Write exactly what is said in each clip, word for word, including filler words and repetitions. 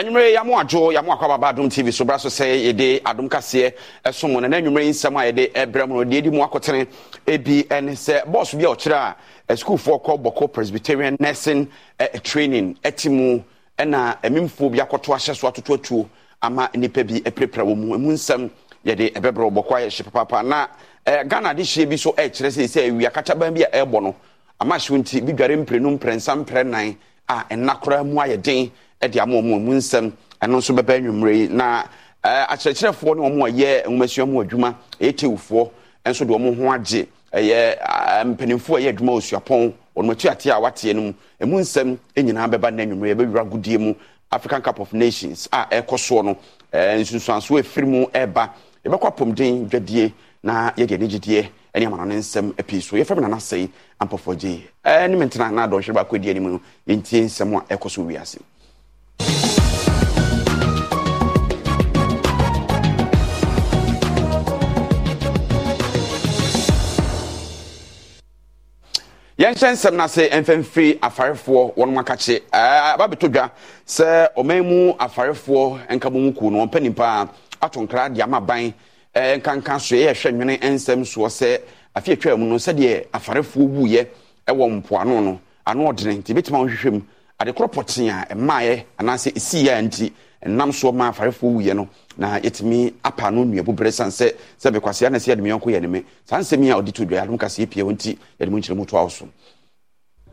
Enyumre ya mu adwo ya mu akwa baba Adom T V so bra so say ede adom kase esomo na enyumre nsam a ede ebrem no de edi mu akotene ebi ene se boss bi a okira a school for called Boko Presbyterian Nursing Training etimu na emimfo bi akoto ahyeso atoto atuo ama nipa bi eprepra wo mu emu nsam ye de ebebro Boko ahye papa na Ghana de hye bi so e kire se se wi akata ban bi a ebo no ama hye nti bi dware mprenu mprensam prenan a enakora mu aye den edia mo mo mu nsem eno so beba nwumre na acherecherefo ne omo ye nwumasua mu adwuma etewfo enso de omo ho agye ye mpanimfo ye adwuma osuapon ono atuate a wate ne mu emu nsem enyina beba na nwumre be wura godie mu African Cup of Nations a ekoso no ensunsuanso efiri mu eba ebekwa pomden dwadie na ye de negidie eni amana ne nsem episo ye fem na na sei ampofoje eni mentena na adon hwe ba kwedie ne mu enti nsem a ekoso wiase. Yenchen sem na se enfemfiri afarefo wonu makache aba betodwa se omanmu afarefo enka bomu ku no panimpa atonkra dia maban enkankan so ye hwenwene ensem so se afiatwa mu no se de afarefo wuye ewo mpoano no ano odene nti betima hwehwem ade kropoten a emaye anase esiya nti nnam so ma afarefo wuye no na yetimi apa no nua bobresan se se bekwase ya na se ademi onko ye neme sansemi a oditodwa ya nkase epie wonti ya demu nchire muto awso.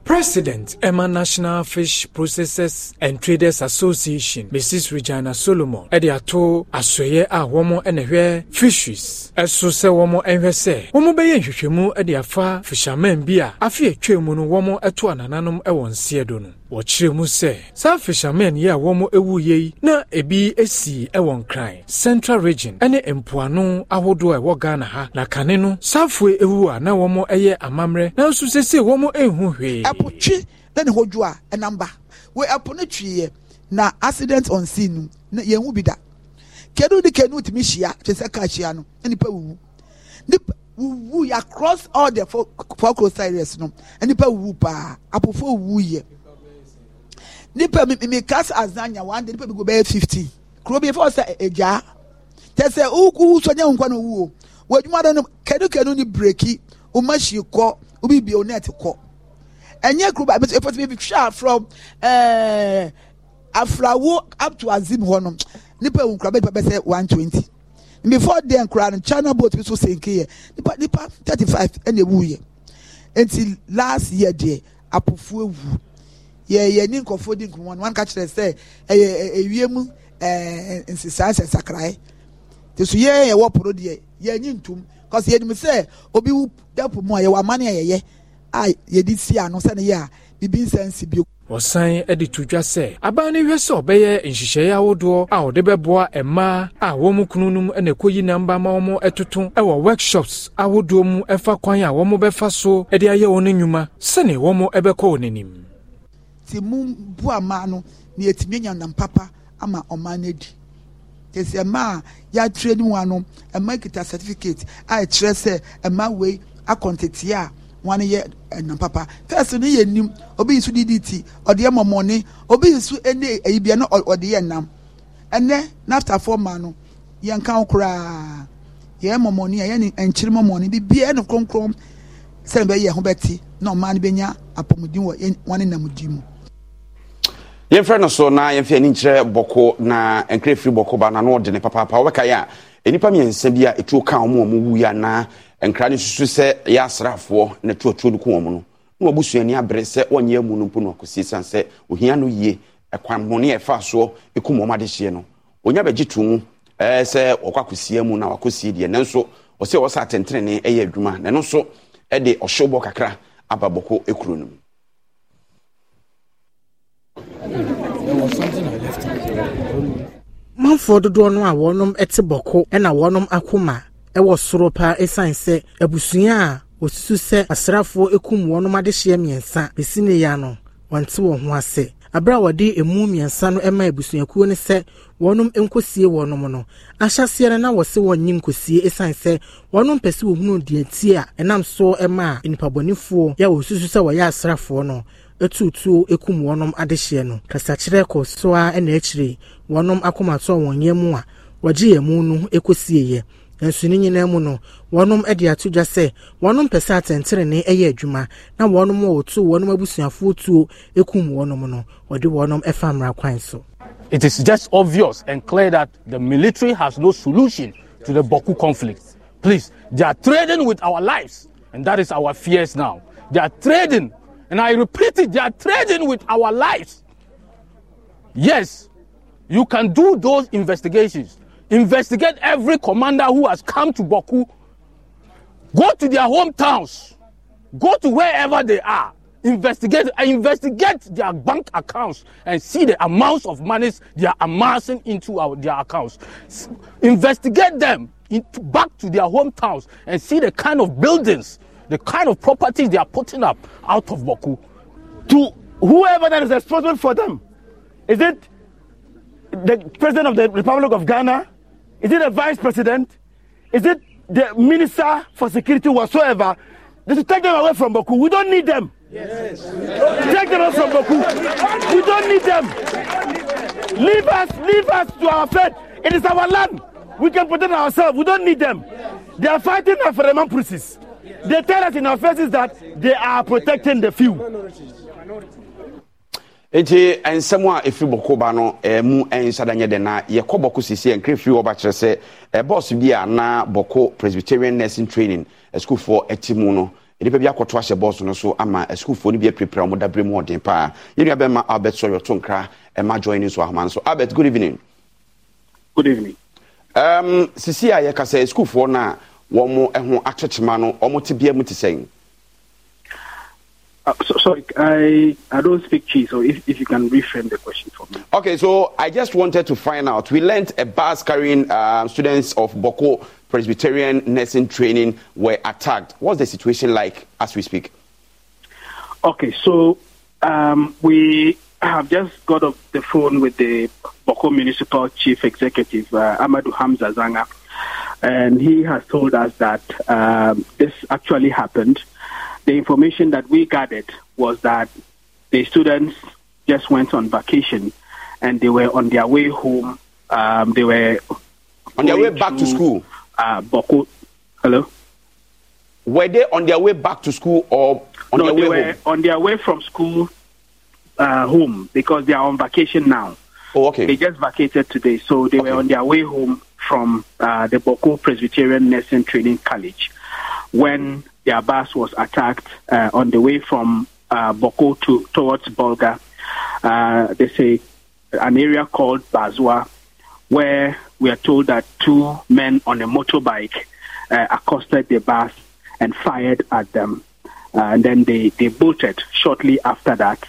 President Emma National Fish Processors and Traders Association, Missus Regina Solomon, Ediato, Asoye A Womo and Hwe Fishes, Esose Womo and Hwese, Womo Bayen Hushimu, Ediafa, Fisherman Bia, Afia Chemunu Womo, Etuananum, Ewon Siedonu. Watchre mu se, sa fishermen ye a womo ewu ye, na ebi esi ewon cry. Central region, ene empuano ahodo e wogana ha, na kaneno, safwe ewu a na womo eye amamre, na ususe se womo ehuwe. Apo chi, then hojua, a number. We upon a tree, na accident on sinu, na ye wubida. Kedu de kenut mishia, chesakachiano, and the pewu. Nip wu ya cross all the four cross areas no, and the pewu pa, apo fo wu ye. Nipa me cast as Nanya one, the people go bear fifty. Crobby for a jar. That's a who so young one who. What you madam canoe can only break it, or much you call, will be on net call. And your group, I must effort to be sharp from a flower up to a zim honum. Nipper will crab it one twenty. Before then, crown China boat was so sink here. Nipper nipper thirty five and a woo. Until last year, dear, a poor woo. Yeah, yeah, Ninko Fodin, one one catch and say, a yemu and Sisas and Sakrai. This year, a wapro de ye nintum, cause ye must say, Obi whoop, double more, your money, ye. I ye did see, no son, yeah, be being sensible. Was sign Eddie to just say, Abani, you saw Bayer and Shishaya Odo, our Debeboa, and Ma, our Womuknum, and a Koyi number, Momo, Etutum, our workshops, our Domu, Efa Quaya, Womo Befaso, Edia Yonuma, Sunny Womo Eberconin. Mum Buamano near Timinian and Papa, Ama or manage. There's a ma, ya train one, and make it a certificate. I trust a my way, I contact ya one year and Papa. First, only a new obey to D D T or the Amma money, obey to any Abiano or the Enam. And then, after four mano, young count cry. Yamma money, and children money, be be end of concrom, send by your Humberti, no man benya, apomudin, one in a mudimu. Your friend or so na if you boko na and crave free boko ban and order papa wakaya. Any pamian sabia it took out more muya na and cranny to say yas rafo and to a true kuomono. No busu and ya breast one year munupuno sis and say, Uhiano ye, a quam money a faso, a kumoma de sieno. When you have a jitum, eh, say, or quacusiamu now, quasi, and so, or say, or certain training a year duma, and also a day or show bokakra, ababoko ekrunum. There was something I left. Manford Dono, I won them at Boko, and I won them Akuma. I was Soropa, a science, a busia, was Susa, a Srafo, a cum, one of my shamian son, the Siniano, one two one say. A brow a day, a mumian son, and my busia, a set, one of them could see one nominal. I shall see an hour, so one nim could see a science, one of pursue no dear, and I'm so a ma in Pabonifo, ya was Susa, ya Srafo, no. etutu ekum wonom adehye no kasachire kosoa ene achire wonom akomato wonyemu a waje yemu no ekosieye enso ni nyina mu no wonom ade atodwa se wonom pese atentere ne eye adwuma na wonom wotu wonom abusuafo otuo ekum wonom no wode wonom efa mra kwan so. It is just obvious and clear that the military has no solution to the Boko conflict. Please, they are trading with our lives, and that is our fears now. They are trading, and I repeat it, they are trading with our lives. Yes, you can do those investigations. Investigate every commander who has come to Boko. Go to their hometowns. Go to wherever they are. Investigate investigate their bank accounts and see the amounts of monies they are amassing into our, their accounts. S- investigate them into, back to their hometowns and see the kind of buildings, the kind of properties they are putting up out of Boko. To whoever that is responsible for them, is it the President of the Republic of Ghana? Is it the Vice President? Is it the Minister for Security whatsoever? They should take them away from Boko. We don't need them. Yes. Take them out from Boko. We don't need them. Leave us, leave us to our fate. It is our land. We can protect ourselves. We don't need them. They are fighting us for Roman princes. They tell us in our faces that they are protecting the few. Eje ensemo a efiboko ba no emu ensadanye de na yekoboko sisi enkrefri oba kire se e boss bi a na Boko Presbyterian Nursing Training school for etimu no edipe bi akoto ahye boss no so ama school for ni bi prepare mo dabre mo den pa yenu abema Albert so your tonkra e ma joining so ahman so Albert, good evening. Good evening. Um sisi a yekase school for na wo mo eho atwetema no omo te bia mu te sen. Uh, so, sorry, I, I don't speak Chi, so if, if you can reframe the question for me. Okay, so I just wanted to find out. We learned a bus carrying uh, students of Boko Presbyterian Nursing Training were attacked. What's the situation like as we speak? Okay, so um, we have just got off the phone with the Boko Municipal Chief Executive, uh, Amadou Hamza Zanga, and he has told us that um, this actually happened. The information that we gathered was that the students just went on vacation and they were on their way home. Um, they were on their way back to, to school. Uh, Boko. Hello? Were they on their way back to school or on no, their they way were home? On their way from school uh, home because they are on vacation now. Oh, okay. They just vacated today, so they okay. were on their way home from uh, the Boko Presbyterian Nursing Training College when their bus was attacked uh, on the way from uh, Boko to towards Bolga. Uh, they say an area called Bazwa, where we are told that two men on a motorbike uh, accosted the bus and fired at them. Uh, and then they, they bolted shortly after that.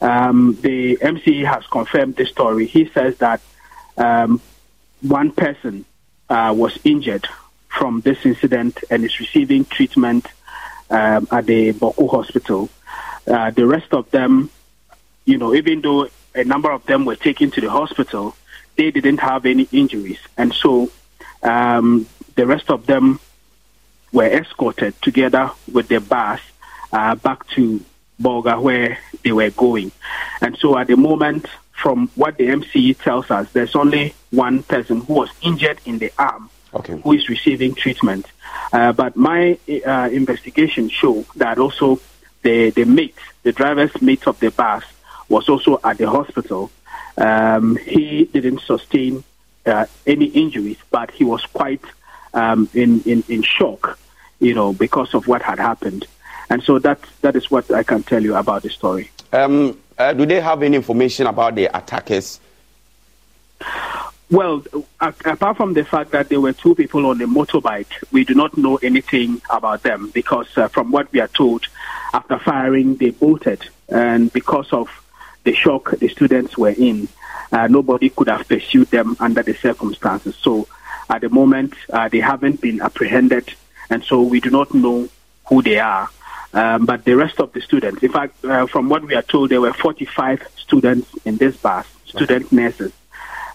Um, the M C E has confirmed the story. He says that um, one person uh, was injured from this incident and is receiving treatment um, at the Boko Hospital. Uh, the rest of them, you know, even though a number of them were taken to the hospital, they didn't have any injuries. And so um, the rest of them were escorted together with the bus uh, back to Bolga where they were going. And so at the moment, from what the M C E tells us, there's only one person who was injured in the arm. Okay. Who is receiving treatment. Uh, but my uh, investigation showed that also the, the mate, the driver's mate of the bus, was also at the hospital. Um, he didn't sustain uh, any injuries, but he was quite um, in, in, in shock, you know, because of what had happened. And so that that is what I can tell you about the story. Um, uh, do they have any information about the attackers? Well, apart from the fact that there were two people on a motorbike, we do not know anything about them because uh, from what we are told, after firing, they bolted. And because of the shock the students were in, uh, nobody could have pursued them under the circumstances. So at the moment, uh, they haven't been apprehended. And so we do not know who they are. Um, but the rest of the students, in fact, uh, from what we are told, there were forty-five students in this bus, student nurses.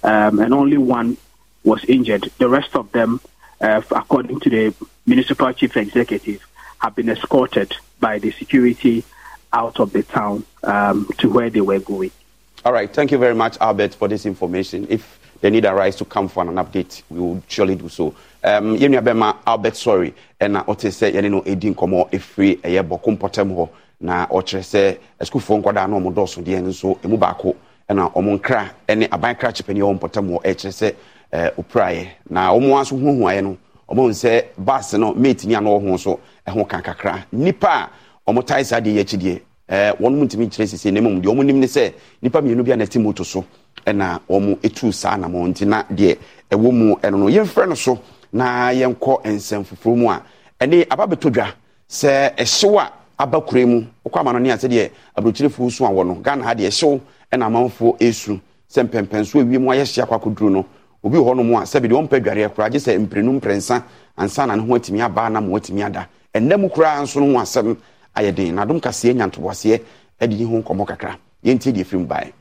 Um, and only one was injured. The rest of them, uh, according to the Municipal Chief Executive, have been escorted by the security out of the town um, to where they were going. All right. Thank you very much, Albert, for this information. If the need arises to come for an update, we will surely do so. Um, Yemi Abema, Albert, sorry. And I ought to say, you know, Edin Komo, if we are Bokum Potemho, now ought to say, a school phone called Anomo Dosso, the end, so Mubako, and Omonkra, and a bank crash penny on Potemho, H S A, Upray. Now, almost who I know, almost say, Bassano, meeting Yano, so a Honkakra, Nipa, Omotaisa, the H D A. One month me trace is in the moon. The only name say Nipa Munubian Estimoto so, and a omu etu sana montina, dear, a woman, and no young friend so, na young co and send for Frumwa, and they ababetoja, say a showa, abacremu, or come on near, dear, a beautiful swan, Ghana had a show, and a mouthful issue, Sempen Pensu, we moya Shaka Kudruno, Ubi Honomoa, Sabi don't peg a cragis and prenum prensa, and son and went me a barnum went me ada, and Nemucra and son one seven. I didn't. I don't see any to was here. I didn't come back. Yenti the film by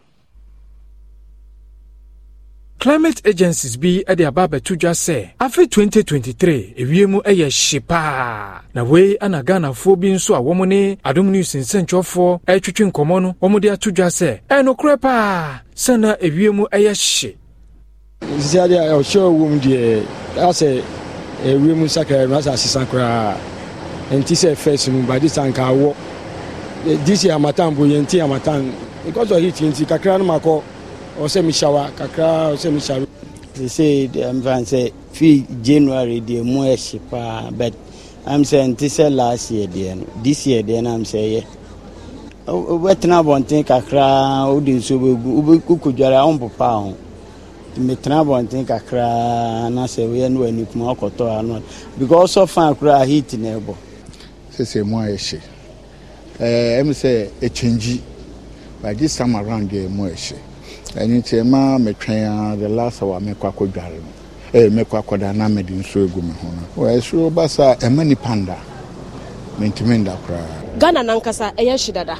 climate agencies be at the ababa to just say after twenty twenty-three, if you move a shipa na way and a Ghana for being so a woman, I don't use in central for a chicken common, Omodia to just say, and no crepa sender if you move a shi. Zadia, I'll show whom dear. I say a woman sacrifice assistant cry. And this is first by this time I walk. This year, Matan Buyanti, Matan, because of it, Kakran Mako or Semishawa, Kakra or Semishawa. They say, I'm going to say, January, the more shipa, but I'm saying this is last year, then this year, then I'm saying, what now one thing Kakra, Odin Subu, Ukujara, Umbo Pound. Metrabon think I cry and I say we are no one to because of fun cry heat in elbow. Say, more she. I say a change by this time around the more she. And it's a man, the last hour, make a quad garden. A make a quad and I made in so good. Well, sure, Bassa, a many panda. Mintimenda cry. Ghana Nankasa, a yashida.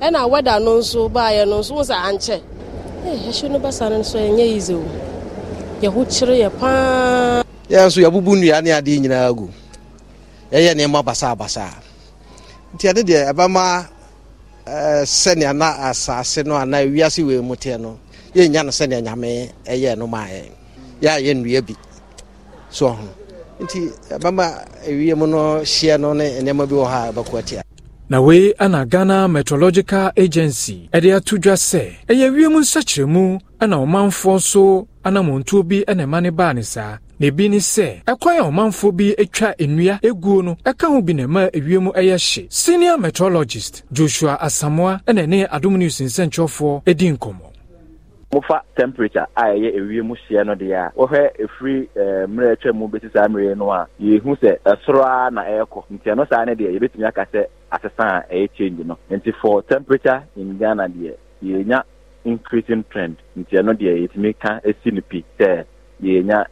And I weather no so by a no so anche. Hey, I shouldn't be saying so. Easy. You would try a pan. Yes, we are Bubundi and Adinago. A name of Bassa Bassa. The other day, Abama Senia Nassasino and I, we are see with Mutano. Yen Yana Senia Yame, a year no my. Ya yen we be. So, Abama, we are mono, Shianone, and Yamabuha, Bakuatia. Na we ana Ghana Meteorological Agency ede atudwa se eye wiemu nsachiremu ana omanfo so ana montu bi ene mane ba ne saa ne bi ni se ekwan omanfo bi etwa enua eguo no eka ho bi ne ma ewiemu eye hye senior meteorologist Joshua Asamoah ene ne adom news nsentchofo edi nkomo mofa temperature aye ewiemu hye no de a wohwe efri mra etwa mu betisa mre no a ye hu se esoro na ekọ ntia no saa ne de ye betumi aka se at a time, a change, you know. And for temperature in Ghana, the yeah, increasing trend. Until no, the it may can a snippy there. Yeah,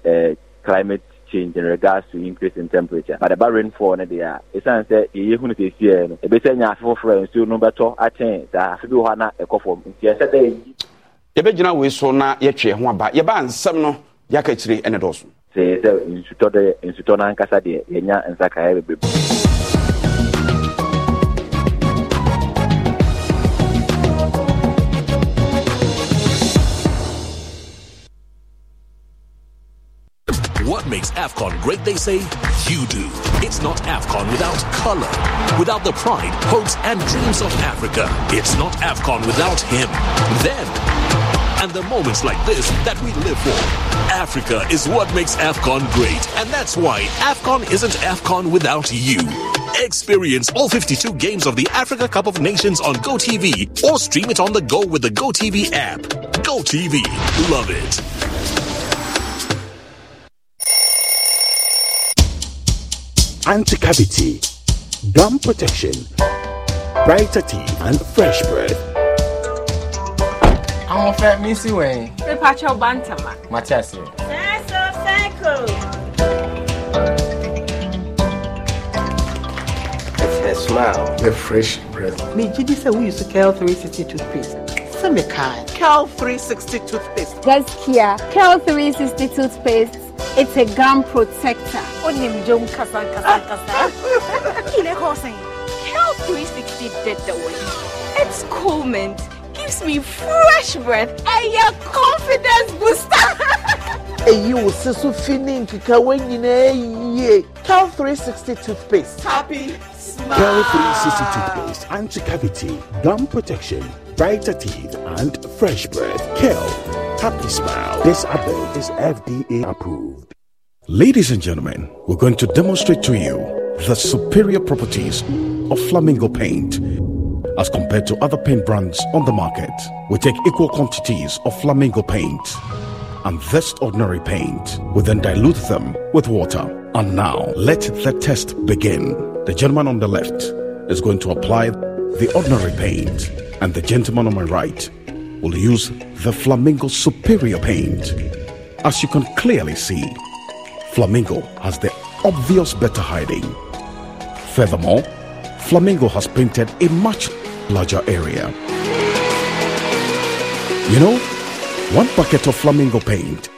climate change in regards to increase in temperature. But about rainfall, they are. It's an say, you who is here. A better than four friends, two number two, I think that I feel Hana a conform. Yesterday, the original we saw now yet one by your band, some no, Yakatri and a dozen. Say, in Sutoda, in Sutona and Cassadia, Yenya and Zakaebi. Makes AFCON great, they say, you do. It's not AFCON without color, without the pride, hopes, and dreams of Africa. It's not AFCON without him, them, and the moments like this that we live for. Africa is what makes AFCON great, and that's why AFCON isn't AFCON without you. Experience all fifty-two games of the Africa Cup of Nations on Go T V or stream it on the go with the Go T V app. Go T V, love it. Anti-cavity, gum protection, brighter teeth, and fresh breath. I'm afraid Missy Way. Prepare Bantama. Matiasi. Sense of cycle. A fresh smile. A fresh breath. Me, Judy said we use Kel three sixty toothpaste. Some kind. Kel three sixty toothpaste. That's Kia. Kel three sixty toothpaste. It's a gum protector. Only me don't kasa kasa kasa. Kile kosa. Kel three sixty did the work. Its cool mint gives me fresh breath and your confidence booster. And you will see so feeling Kel three sixty toothpaste. Happy smile. Kel three sixty toothpaste, anti-cavity, gum protection, brighter teeth, and fresh breath. Kel, happy smile. This advert is F D A approved. Ladies and gentlemen, we're going to demonstrate to you the superior properties of Flamingo paint as compared to other paint brands on the market. We take equal quantities of Flamingo paint and this ordinary paint. We then dilute them with water. And now, let the test begin. The gentleman on the left is going to apply the ordinary paint, and the gentleman on my right will use the Flamingo superior paint. As you can clearly see, Flamingo has the obvious better hiding. Furthermore, Flamingo has painted a much larger area. You know, one bucket of Flamingo paint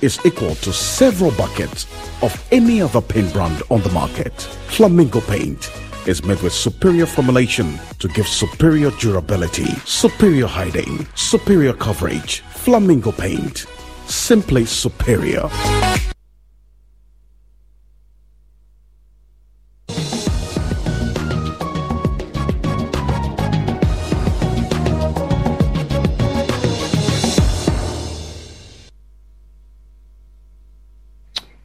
is equal to several buckets of any other paint brand on the market. Flamingo paint is made with superior formulation to give superior durability, superior hiding, superior coverage. Flamingo paint, simply superior.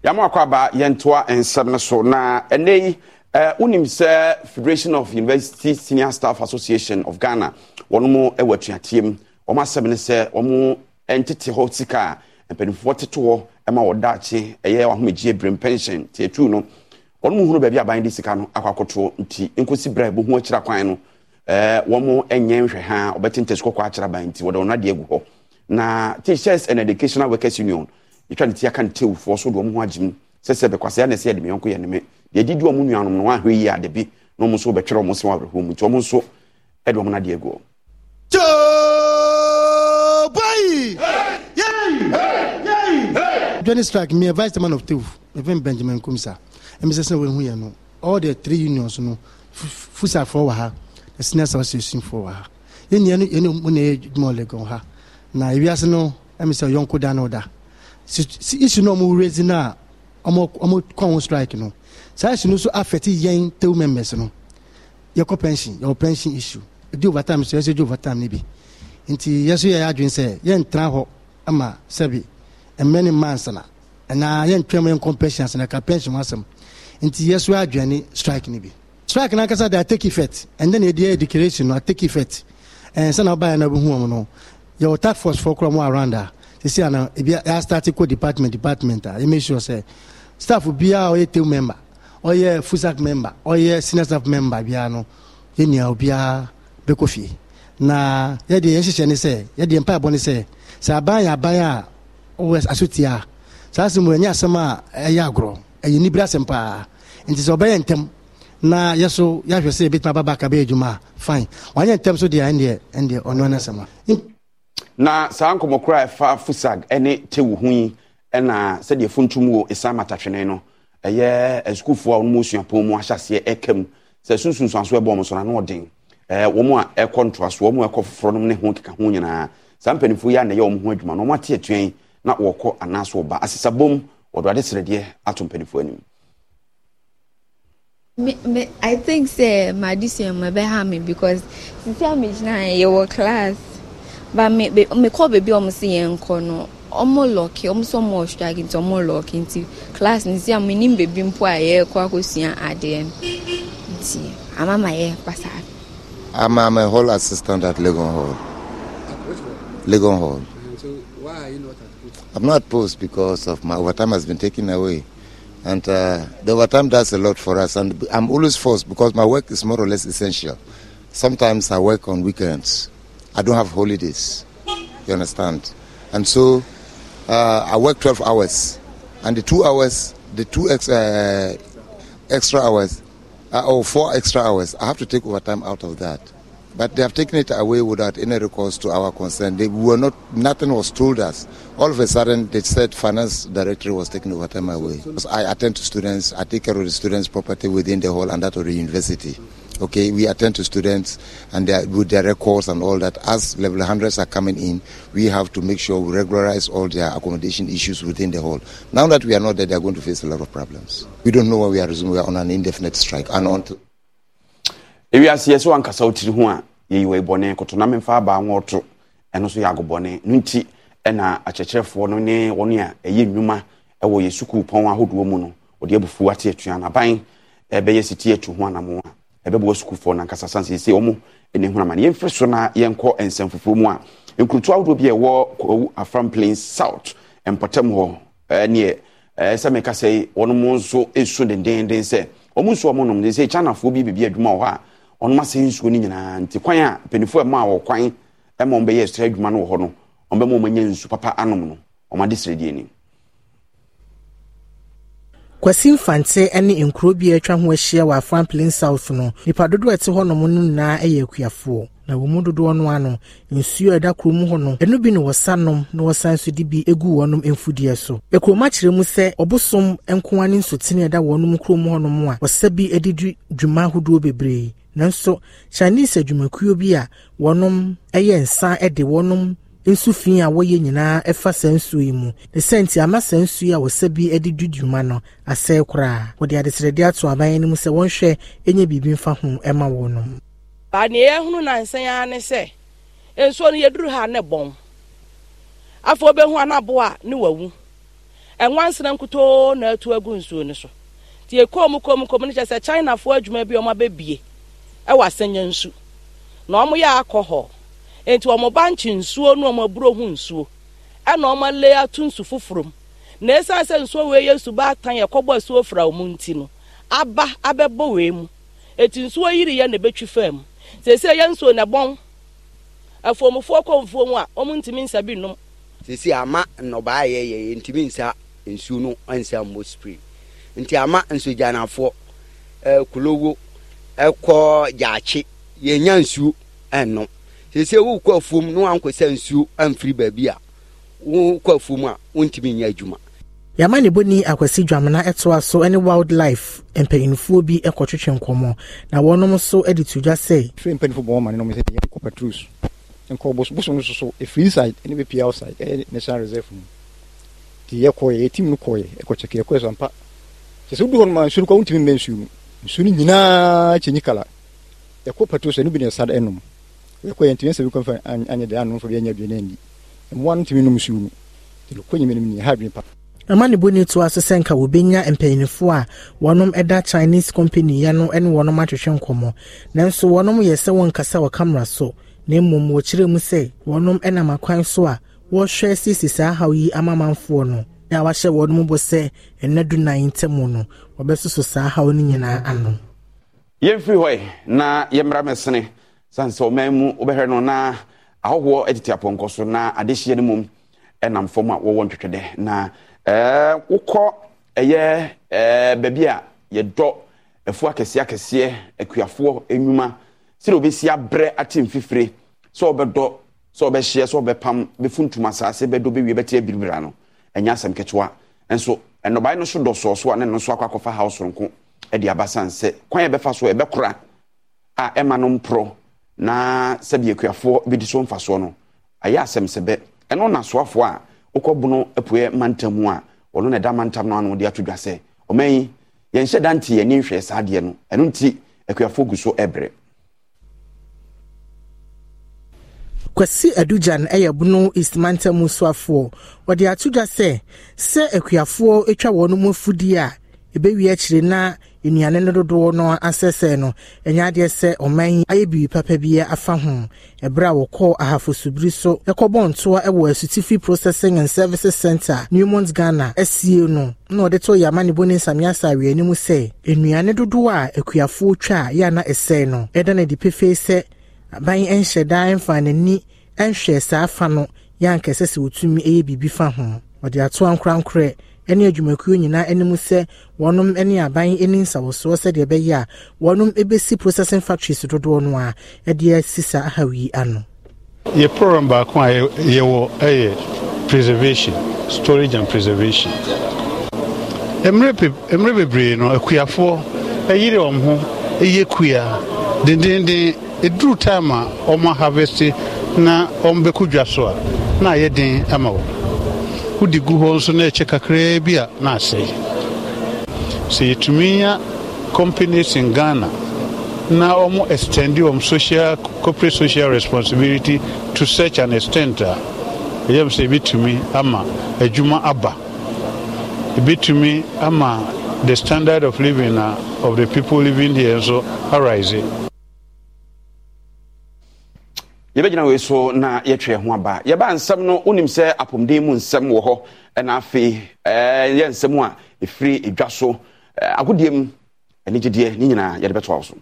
Yamakwaba yentua and Sabnaso na ene unim se Federation of University Senior Staff Association of Ghana. One more ewa team, or my seven se or more entity hotika and penny forty two and my dachi a year on J Brim pension te truno. One more baby abindi sikano aquacotro nti incosi brebu chiraquano uh one more enyen ha or betin tesco quachra binti or dona diego. Na Teachers and Educational Workers' Union. You can't tell for so do Majim, says because I said my uncle and me. They did do a moon on one who ye are the be no more so better almost one whom which almost so Edward Diego. Joe Boy! Johnny Strike, me a vice man of two, even Benjamin Kumsa, and Missus Nowen, we know all the three unions no Fusa for her, the Senior Association for her. In the end, money more like on her. Now, if you ask no, I'm Mister Yonko Danoda. It's no more raising now, almost common strike. No, so I should also affect young two members. No, your pension, your pension issue. Do what time, so you do what time, maybe. Until yes, we are doing say, young Traho, Ama, Sebi, and many months. And I am trembling compassions and I can pension once. Until yes, we are journey strike, maybe. Strike and I can say that take effect, and then a dear declaration or take effect. And send out by another woman. No, your task force for Cromwell around her. You see, now if you are starting co department, department, you make sure say staff will be our eight member, or your Fusak member, or your senior staff member. Biano, you know, be a becoffee. Now, you the institution say, you the empire bonus say, Sabaya, Baya, always assutia. Sasim when you summer a yagro, a unibras empire, and disobey and tem. Now, yes, so you have to say a bit my back a bit, you ma fine. Why you tell so the end and the on one summer. Na sanko mokra fa fusag ene tewu hui ena se de funtumu esama tatwene no eye eskufu a onusuapo mu ahyase ekem se sunsunsu anso ebo mo so na no den eh wo mu a ekonto aso wo mu ekofoforo no ne ho keka ho nyina sampanifu ya na ye om ho adwuma no mate atwen na wo kɔ anaso oba asesabom odwade srede atompanifu anim. Me, me, I think say my decision me be harm because since I'm in your class. But me, me, me call baby almost seeing corner. Almost lucky, almost more striking, almost lucky into class. And see, I'm in baby in poor air, quacosian at the end. See, I'm on my air, Passat. I'm a hall assistant at Legon Hall. At which one? Legon Hall. And so, why are you not at post? I'm not at post because of my overtime has been taken away. And uh, the overtime does a lot for us. And I'm always forced because my work is more or less essential. Sometimes I work on weekends. I don't have holidays, you understand? And so uh, I work twelve hours, and the two hours, the two ex- uh, extra hours, uh, or four extra hours, I have to take overtime out of that. But they have taken it away without any recourse to our concern. They were not, nothing was told us. All of a sudden, they said finance directory was taking overtime away. So I attend to students, I take care of the students' property within the hall and that of the university. Okay, we attend to students and their, with their records and all that. As level hundreds are coming in, we have to make sure we regularize all their accommodation issues within the hall. Now that we are not there, they are going to face a lot of problems. We don't know where we are. We are on an indefinite strike. And on to... If you are serious, one can sort it out. You were born in Cotonam and Faba and Water, and also Yagobone, Nunti, and a church for no name, one year, a Yuma, a way Suku, Poma, Hood woman, or the Abufuat theatre, and a buying a Bay City to one and more. Ebe school for Nankasa Sansi say omo ene hunama ye mfresona ye nko ensemfofo mu a nkurutu awdo bi e wo Afram Plains South empatam ho ne e se meka say wono mu nso esu dendenden se omo nso omo nom se chanafo bi bibia adwuma ho a ono ma se nsuo ni nyina nti kwan a penifo e ma wo kwan e ma ombe ye extra adwuma no ho no ombe mo manya nsu papa anom no omade sredi ani Kwasim Fante eni enkro bi atwa ho ahia wa Afram Plains South no nipa dodo ate ho no no na eya kuafo na wo mudodo ono ano nsuo ada kro mu ho no eno bi no wosanom na wosan so di bi egu wonom emfudie so ekro ma kire mu se obosom enko ani nsotene ada wonom kro mu ho no mu a wosabi edidu dwuma hodo bebre nanso Chinese adwumakuo bi a wonom eya nsa ede wonom Insufi a woye nyina efa sensu yi mu ne senti ama sensu ya wosabi ediduduma no asɛ kra wo de adesredi ato aban ni mu sɛ wonhwɛ enye bibi mfa ho ema wo no ba ne ehunu nansan ya ne sɛ ensuo no yeduru ha ne bɔn afɔ obehu anabo a ne wawu enwansena nkuto na atu agu nsuo ne so ti ekom kom kom ne sɛ China fo adwuma bi ɔma bebie e wasanya nsu na ɔmo ya akɔ hɔ Enti omo banchi nsuo no omo buru hu nsuo ana omo leya tu nsu foforom na esa se nsuo we yesu ba tan ye kɔbɔ nsuo fra omu nti no aba abɛbɔ we mu enti nsuo yiri ye na betwi fam se se ye nsuo na bon afomofo akɔmfo mu a omu ntimi nsa bi nom se se ama no ba ye ye ntimi nsa nsuo no ansa mo spray enti ama nsuo janafo eh kulowo ekɔ jaachi ye nya nsuo enno They say, "Oh, kwa fum no uncle sends you and free baby. Oh, kwa fuma, won't be near Juma." Yamani Boni akwasi dwamana etwa so any wildlife and painful be a cottage and common. Now one almost so edit to just say, "Train painful woman, no mistake, copper truce and cobbles, bosom so a free side, any baby outside, any national reserve. The yakoi, a team koi, a cottage, a question part. Just one man should go to mention soon in a chinicola. A copper truce and be a sad enum. We can't even confirm any the unknown for the enemy. And one to minimum soon. The Queen had been part. A man bonnet to us a senka will be near and paying for one of that Chinese company, Yano, and one of my children. Como now, so one of yes, someone Cassawa camera so name Momo Chirimu say one of them and my crime soa. What share sisters are how ye am a man for no. Now I shall one mobile say and not do nine temono or best so sa how Nina Anno. Ye free way na Yemramesne. Sanso memu obehre no na ahwo edite aponko so na adehye ne mum enam fom a wo wontwetwede na eh wukọ eye eh babia ye do efu akese akese akuafo enwuma sire obesi abre atemfifire so obedo so obehye so obepam befuntuma asase bedo bewie beti abiribira no enya asem ketwa enso enobai no so do so so ane no so akwakofa house ronko e di abasanse kwan ebefa so ebekura a emanom pro na sabie kuafo bidiso mfaso no aye asem sebe eno na soafo a okobuno apue mantamu a ono na da mantam no anu de atodwase oman yen hye dante yen nhwe saade no eno nti akuafo guso ebre Kwasi adujan eyabuno is mantamu soafo wo de atodwase se akuafo etwa wono mu fudi a ebewi akire na enuane no dodo no asese no enya de se oman ayebi papa biye afa ho ebra wo ko ahafo subiri so ekobonto ewo asutifi processing and services center Newmont Ghana S C A no no de to yamani boni samiasa wiani mu se enuane dodo a ekuafo twa ya na ese no eda na di pefe se aban enhye dan fa na ni enhye sa afa no ya nkese se otumi ayebi fa ho odi ato ankrankre Any adwumakuo nyina enemu se wonom eni aban eni nsawoso se de be ya wonom ebesi processing factories dodo no a e de sisa ahawi ano ye program ba kwa ye wo eh preservation storage and preservation emre emre bebre no akuafo eyire omho eyekua din din din edru time a o ma harvest na o mbeku dwaso a na ye din ama wo wudi gu ho so na eche kakra bia na asei se yetumia companies in Ghana na o mo extend o social corporate social responsibility to such an extent a yem se bitumi ama adwuma aba bitumi ama the standard of living uh, of the people living here so arising. Yebegyina we so na yetwe ho aba. Yeba ansem no unim se apomde mu nsem wo ho na afi eh ye nsem a efri edwa so agodiem enigide ni nyina ye de beto awso.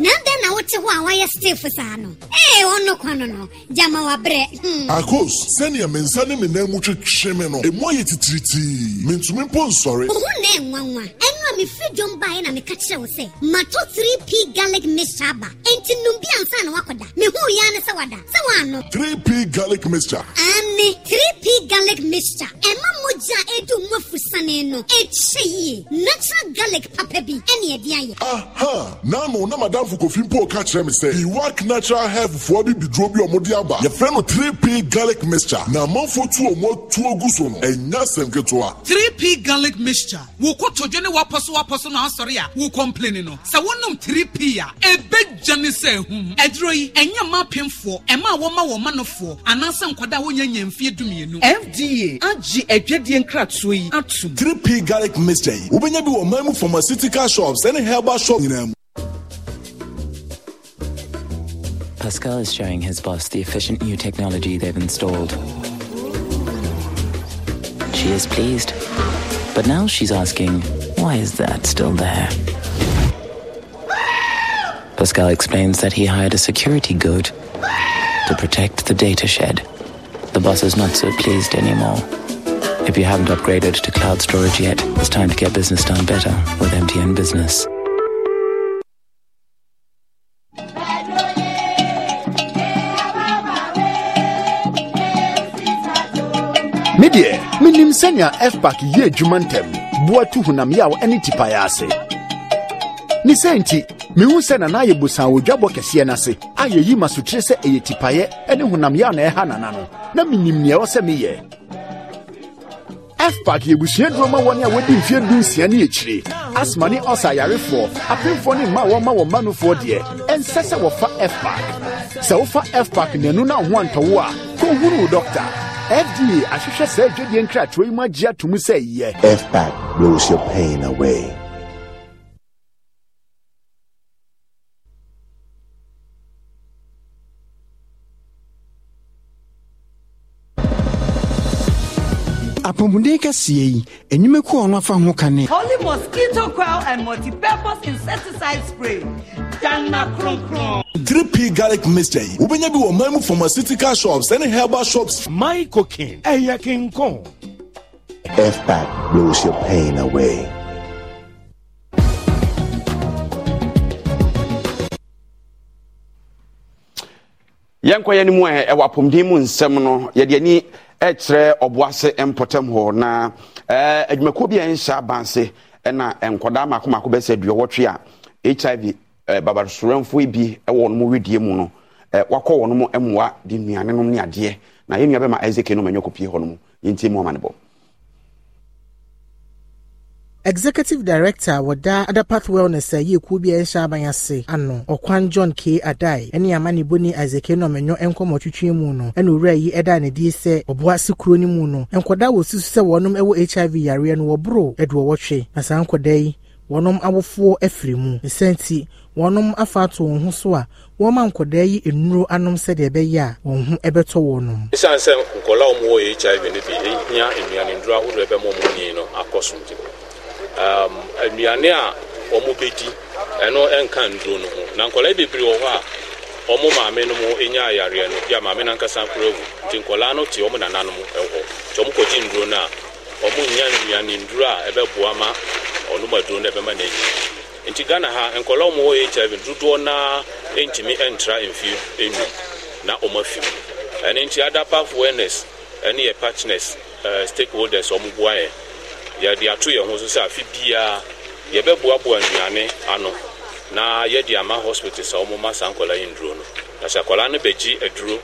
Now then, I want to why still for Sano. Eh, on no quanono, Jamawa bread. Of course, send your men, send him in them which shemeno, a moiety treaty. Means me pon sorry. Who name one one? And me free John by and I catch you say, Mato three pea garlic mishaba. Ain't Numbian San Wakada. Mehu Yana Sawada. Sawano. Three pea garlic mixture. Anne, three pea garlic mixture. Emma Moja Edu Mufusaneno. Eight she natural garlic papebi. Any idea? Aha. Now, no, Madame Fukofimpo catch them say, the work natural have for the Bidrobi or Modiaba. Your friend of three pea garlic mixture. Now, month for two or more, two guson, and Nassam Ketua. Three pea garlic mixture. Woko to Genoa Pasua Pasona Soria, who complaining. So one of three pea, a big Jenny say, whom a droy, and your mapping for, and my woman or man of four, and Nassam Kadawian and Fiat Dumino. F D A, A G, a Jedian Kratsui, Atsu. Three pea garlic mixture. Ubenabu or Mamu from a city car shops and a herbal shop in them. Pascal is showing his boss the efficient new technology they've installed. She is pleased, but now she's asking, why is that still there? Pascal explains that he hired a security goat to protect the data shed. The boss is not so pleased anymore. If you haven't upgraded to cloud storage yet, it's time to get business done better with M T N Business. Media, minim senior F-Pack ye jumantem, buatu hunam yaw eni tipayase. Ni senti, miun sena na ye busan ujabo kesiye nase, aye yi masutrese eye tipaye, eni hunam yaw na ehana nano, na minim niye wase miye. F-Pack ye busiye droma wanya wedi mfye dunsiye ni echri, asmani osa yare fo, apimfoni ma wama wamanu fo diye, en sese wafa F-Pack. Se wafa F-Pack nenuna uwanta uwa, kuhuru doctor. F D A, I should say, Judy and Cratch, we might jet to me say, yeah. F-Pack blows your pain away. Apomudeka C A, and you may call on from Mokane. Only mosquito coil and multi purpose insecticide spray. Dana Kron Kron. Three P garlic mixture. Ubenya bi wo mamu pharmaceutical shops and herbal shops. My cocaine. Ayakin Kong. F-Pack blows your pain away. Yankoye ni mu e wapomde mu nsem no ye de ni etre oboase empotem ho na eh adwumakuo bi enhya banse na enkoda makomako bese duo wotwe a H I V babarusuranfo bi e wo no wedie mu no wakɔ wo no mo emwa de nuane no ne ade na ye nua be ma Isaac no manyokopie ho no mo yenti mu amanebo. Executive Director Wada Adapath Wellness ye kubi ensha banyase ano Okwan John K Adai eni amani boni Azekeno menyo enkomo twetwe mu no eno wura yi eda ne die se oboase kuro ni mu no enkoda wo susu se wonom ewo H I V yare no wobro edo wotwe na san koda yi wonom awofuo afirimu esenti wonom afato ho so a woma nkoda yi enuro anom se de ebe ya wonhu ebeto wonom esanse nkola omo H I V ne bi nya enuane ndura hodo ebe mo mo ni no akoso um anuane a omo bedi eno enka nduro no na nkola bebiri wo ha omo maame no mo enya ayare no ya maame na nkasa kurewu ti nkola no ti omo nanano mo ewo ti omo koji nduro na omo nya anuane nduro a ebe boama onuma nduro na ebe ma na eyi nti Ghana ha nkola omo H I V dudu na into me and try and feel in me, not on my few. And into other path awareness, any partners, stakeholders, or Mugway, there are two young ones who are Fidia, Yababuabu and Yane, Ano, Na Yediama Hospital, Saumoma Sankola in Druno. That's a Colana Beji, a Drew,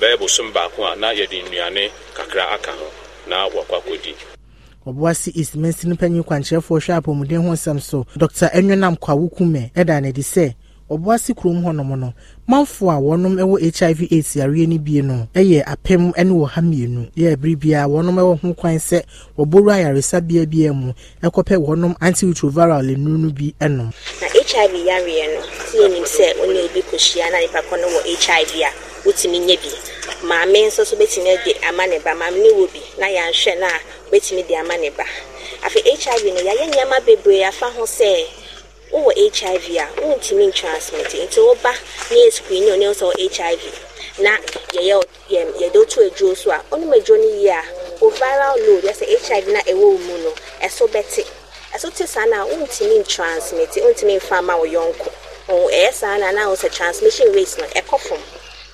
Babu Sumbakwa, Na Yedin Yane, Kakra Akano, Na Wakakudi. Obwasi is mentioning Penny Quanchefo Sharp or Mudenho Samso, Doctor Enyanam Kwawukume, Edane de Se, Obwasi Krum Honomono, Manfua, one no H I V AIDS, Yarini Bieno, a year a pem and wo hamino, ye bribia, one no more quine set, or Boraya resabia biemu, a copper one antiviral in Nunu be enum. H I V Yariano, seeing himself only because she and I pacono H I V, what's in Yebi. My men's also betting a man by my new be, Nayan Shana. Betimi dia maneba afi H I V no ya yanyama bebre afa ho se wo H I V a untimi transmit into oba na screen no ne so H I V na ye ye ye do to ejo so a onu mejo ni ya o viral load ya se H I V na ewo mu no eso beti eso te sana untimi transmit untimi fama wo yonko o esa na na o se transmission rates no ekofom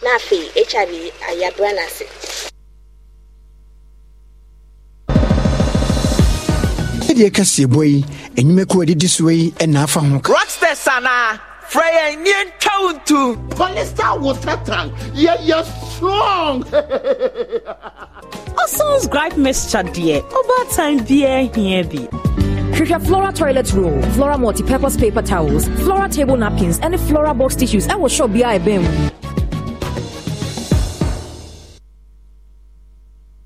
na afi H I V ayabra na se. Boy, and you make it this way and half a hunk. Rockstar Sana, Freya, and Yen Town too. Polystar was that tank. Yeah, you're strong. Also, gripe mixture, dear. Over time, dear, here be. Flora toilet roll, Flora multi-purpose paper towels, Flora table napkins, and Flora box tissues. I will show B I B I M.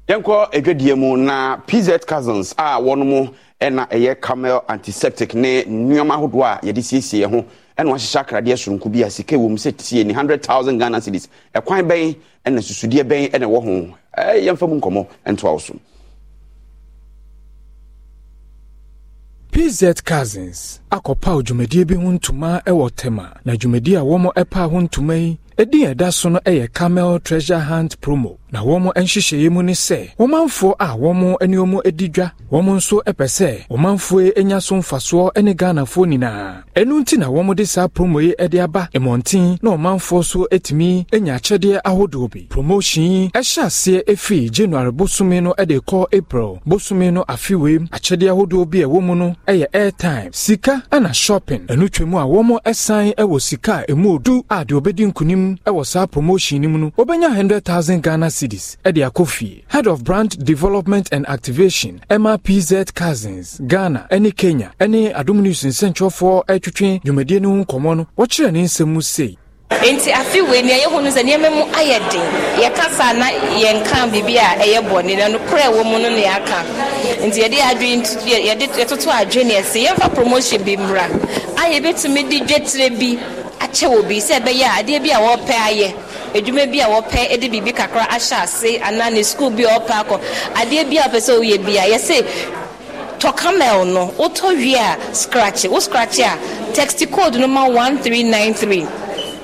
Yanko a good yemu na P Z Cousins are one more and a year camel antiseptic ne Nyamahodwa Yadisi home and was Shakra Diashun could be a sick womb city in hundred thousand Ghana cities, a quine bay and a Susudia bay and a war home, a young Famuncomo and Twalsum. P Z Cousins, Akopao Jumedibi Huntuma Ewatema, na Jumedia Womo Epa Huntumei. Edi adasono eye camel treasure hunt promo na womo enhyehyeye mu ne se womanfo a womo eniomo edidwa womo nso epese womanfo enya so mfaso ene Ghanafo nina enu nti na womo de sa promo ye edi aba emontin na womanfo so etimi enya chede ahodo bi promotion ehya se efi January bosome no ede call April bosome no afiwe achede ahodo bi e womo no eye airtime sika ana shopping enu twemu a womo esan ewo sika emu odu ade obedi nkunim I was a promotion in one hundred thousand Ghana cities. Edia Kofi, Head of Brand Development and Activation, Emma P Z Cousins, Ghana, any Kenya, any Adumunus in Central for Etuchin, Jumedian Common, what your name say? Enti afi we ni ayeho no zani ememu ayedin ye kasa na ye nkan bibia eyeboni na no kura wo mu no ne aka enti ye de adwin ye de toto adwin ye se ye fa promotion bi mra aye betumi di dwetre bi ache obi se be ya ade bi a wo pe aye edume bi a wo pe ede bibi kakra ahya ase ana ne school bi o pa ko ade bi a pese wo ye bi a ye se to camel no oto wi a scratch wo scratch a text code number one three nine three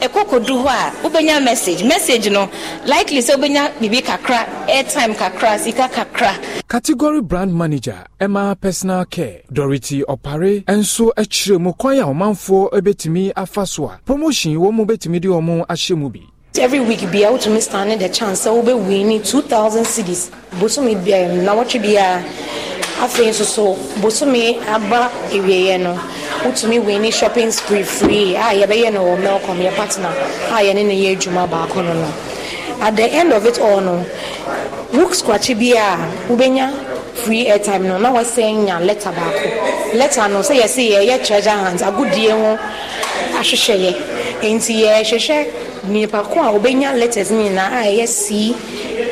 ekoko du ho a obenya message message no likely say obenya bibi kakra airtime kakra sika kakra. Category brand manager Emma Personal Care Dorothy Opare enso echire mu kwan ya omanfo ebetimi afaso a promotion wo mu betimi di omo ahyemu bi. Every week be out to me standing the chance say obe win two thousand cities bosomi bia na watch bia afen so so bosomi aba ewiye no utumi win shopping spree free ah ye be ye no welcome your partner ah ye ne ne ye adwuma ba ko no no at the end of it all no book scratch bia ubenya free airtime no na we say nya letter ba ko letter no say ye say ye treasure hunt agudie ho ahwehwe ye enti ye hwehwe ni pa ko a ubenya letters ni na I S C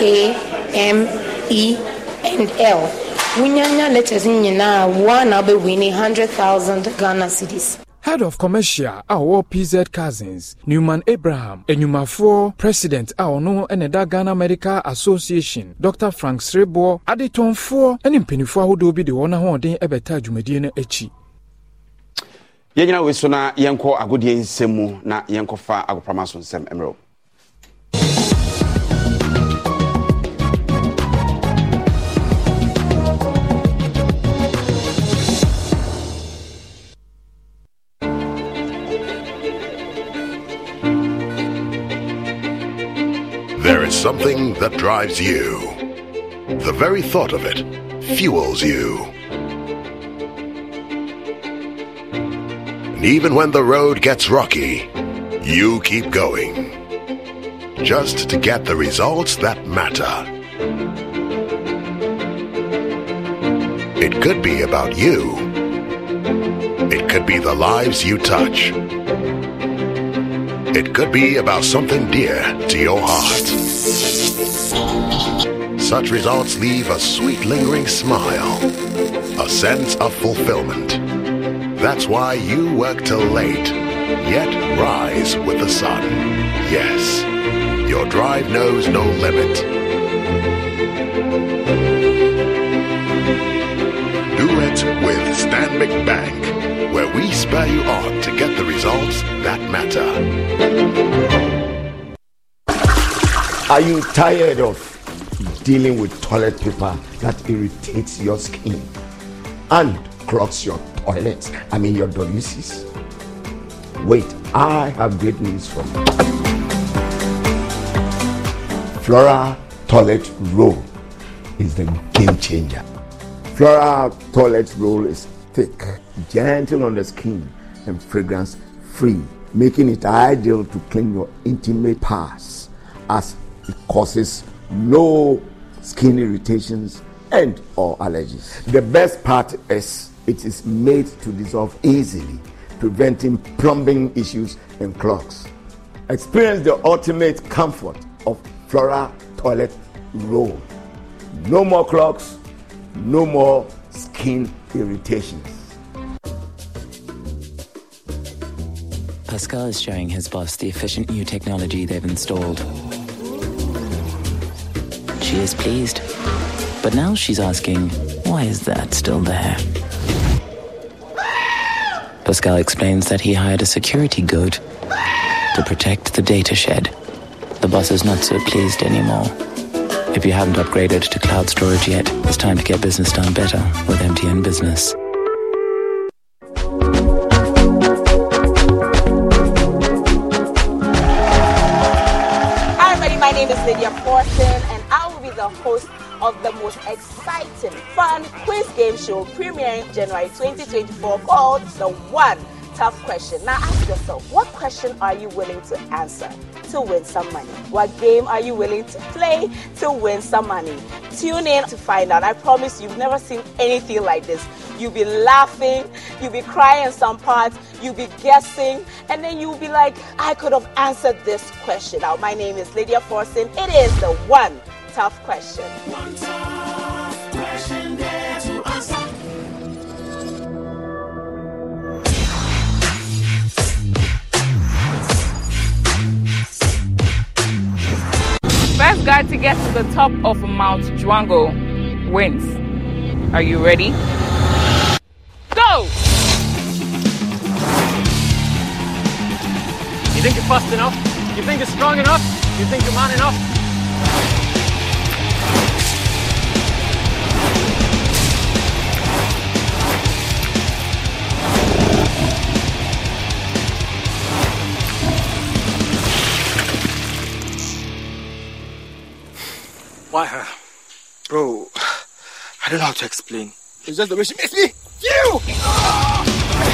A M E and L. Winyanya letters nyina one na be winning one hundred thousand Ghana cities. Head of Commercial our P Z Cousins Newman Abraham enyumafo president our no eneda Ghana Medical Association Doctor Frank Srebo adetonfo enimpenifo ahodo bi de wona ho den ebeta dwumedie na echi. Yenyina we so na yenko agodie nsemu na yenko fa agoprama so nsem emero. something that drives you. The very thought of it fuels you. And even when the road gets rocky, you keep going. Just to get the results that matter. It could be about you. It could be the lives you touch. It could be about something dear to your heart. Such results leave a sweet lingering smile, a sense of fulfillment. That's why you work till late, yet rise with the sun. Yes, your drive knows no limit. Do it with Stan McBank, where we spur you on to get the results that matter. Are you tired of dealing with toilet paper that irritates your skin and clogs your toilets? I mean your WCs. Wait, I have great news for you. Flora Toilet Roll is the game changer. Flora Toilet Roll is thick, gentle on the skin, and fragrance free, making it ideal to clean your intimate parts, as it causes no skin irritations and or allergies. The best part is it is made to dissolve easily, preventing plumbing issues and clogs. Experience the ultimate comfort of Flora Toilet Roll. No more clogs, no more skin irritations. Pascal is showing his boss the efficient new technology they've installed. She is pleased, but now she's asking, why is that still there? Pascal explains that he hired a security goat to protect the data shed. The boss is not so pleased anymore. If you haven't upgraded to cloud storage yet, it's time to get business done better with M T N Business. Hi everybody, my name is Lydia Forsen, and I will be the host of the most exciting, fun quiz game show premiering January twenty twenty-four called The One Tough Question. Now ask yourself, what question are you willing to answer to win some money? What game are you willing to play to win some money? Tune in to find out. I promise you've never seen anything like this. You'll be laughing, you'll be crying in some parts, you'll be guessing, and then you'll be like, I could have answered this question. Now, my name is Lydia Forsen. It is The One Tough Question. One tough question there to answer. First guy to get to the top of Mount Juango wins. Are you ready? Go! You think you're fast enough? You think you're strong enough? You think you're man enough? Why her? Bro, I don't know how to explain. It's just the way she makes me. You! Ah,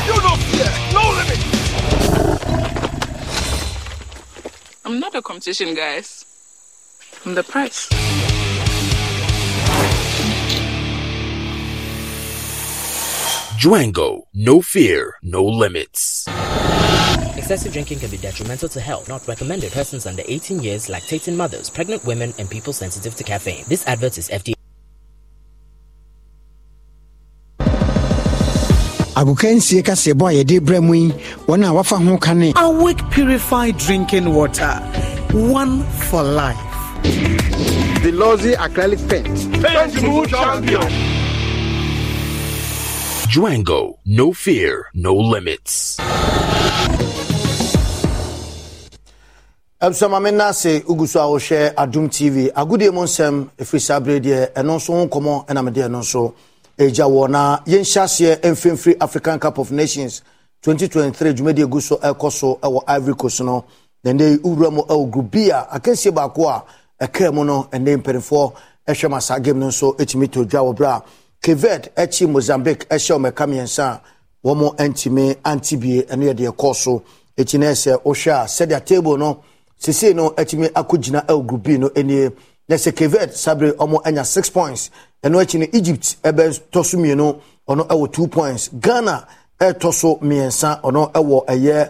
you don't fear. No limit. I'm not a competition, guys. I'm the prize. Django. No fear. No limits. Excessive drinking can be detrimental to health. Not recommended. Persons under eighteen years, lactating mothers, pregnant women, and people sensitive to caffeine. This advert is F D A. Awake purified drinking water. One for life. The Lousy Acrylic Paint. Paint Mood Champion. Django. No fear. No limits. Absama menna se uguso a wo share Adum T V agudie monsem efisa brede eno nso honkomo ena mede eno nso eja wo na yenhyase enfemfri African Cup of Nations twenty twenty-three jumede eguso ekoso ewo Ivory Coast no then dey uwramo ewo group B a akensie ba ko a a Kermono and name penny for Eshamasa Gimnon so it's me to Jawabra. Kivet, Echi Mozambique, Esham Kamian San, Womo Antime, Antibi, and near the Corso, Etinese, Osha, said a table no, Sisi no, Etime Akujina El Grubino, and let's say Kivet, Sabre, Omo, and six points, and watching Egypt, Ebes Tosumino, or no, our two points, Ghana. Toso miensa ono ewo eye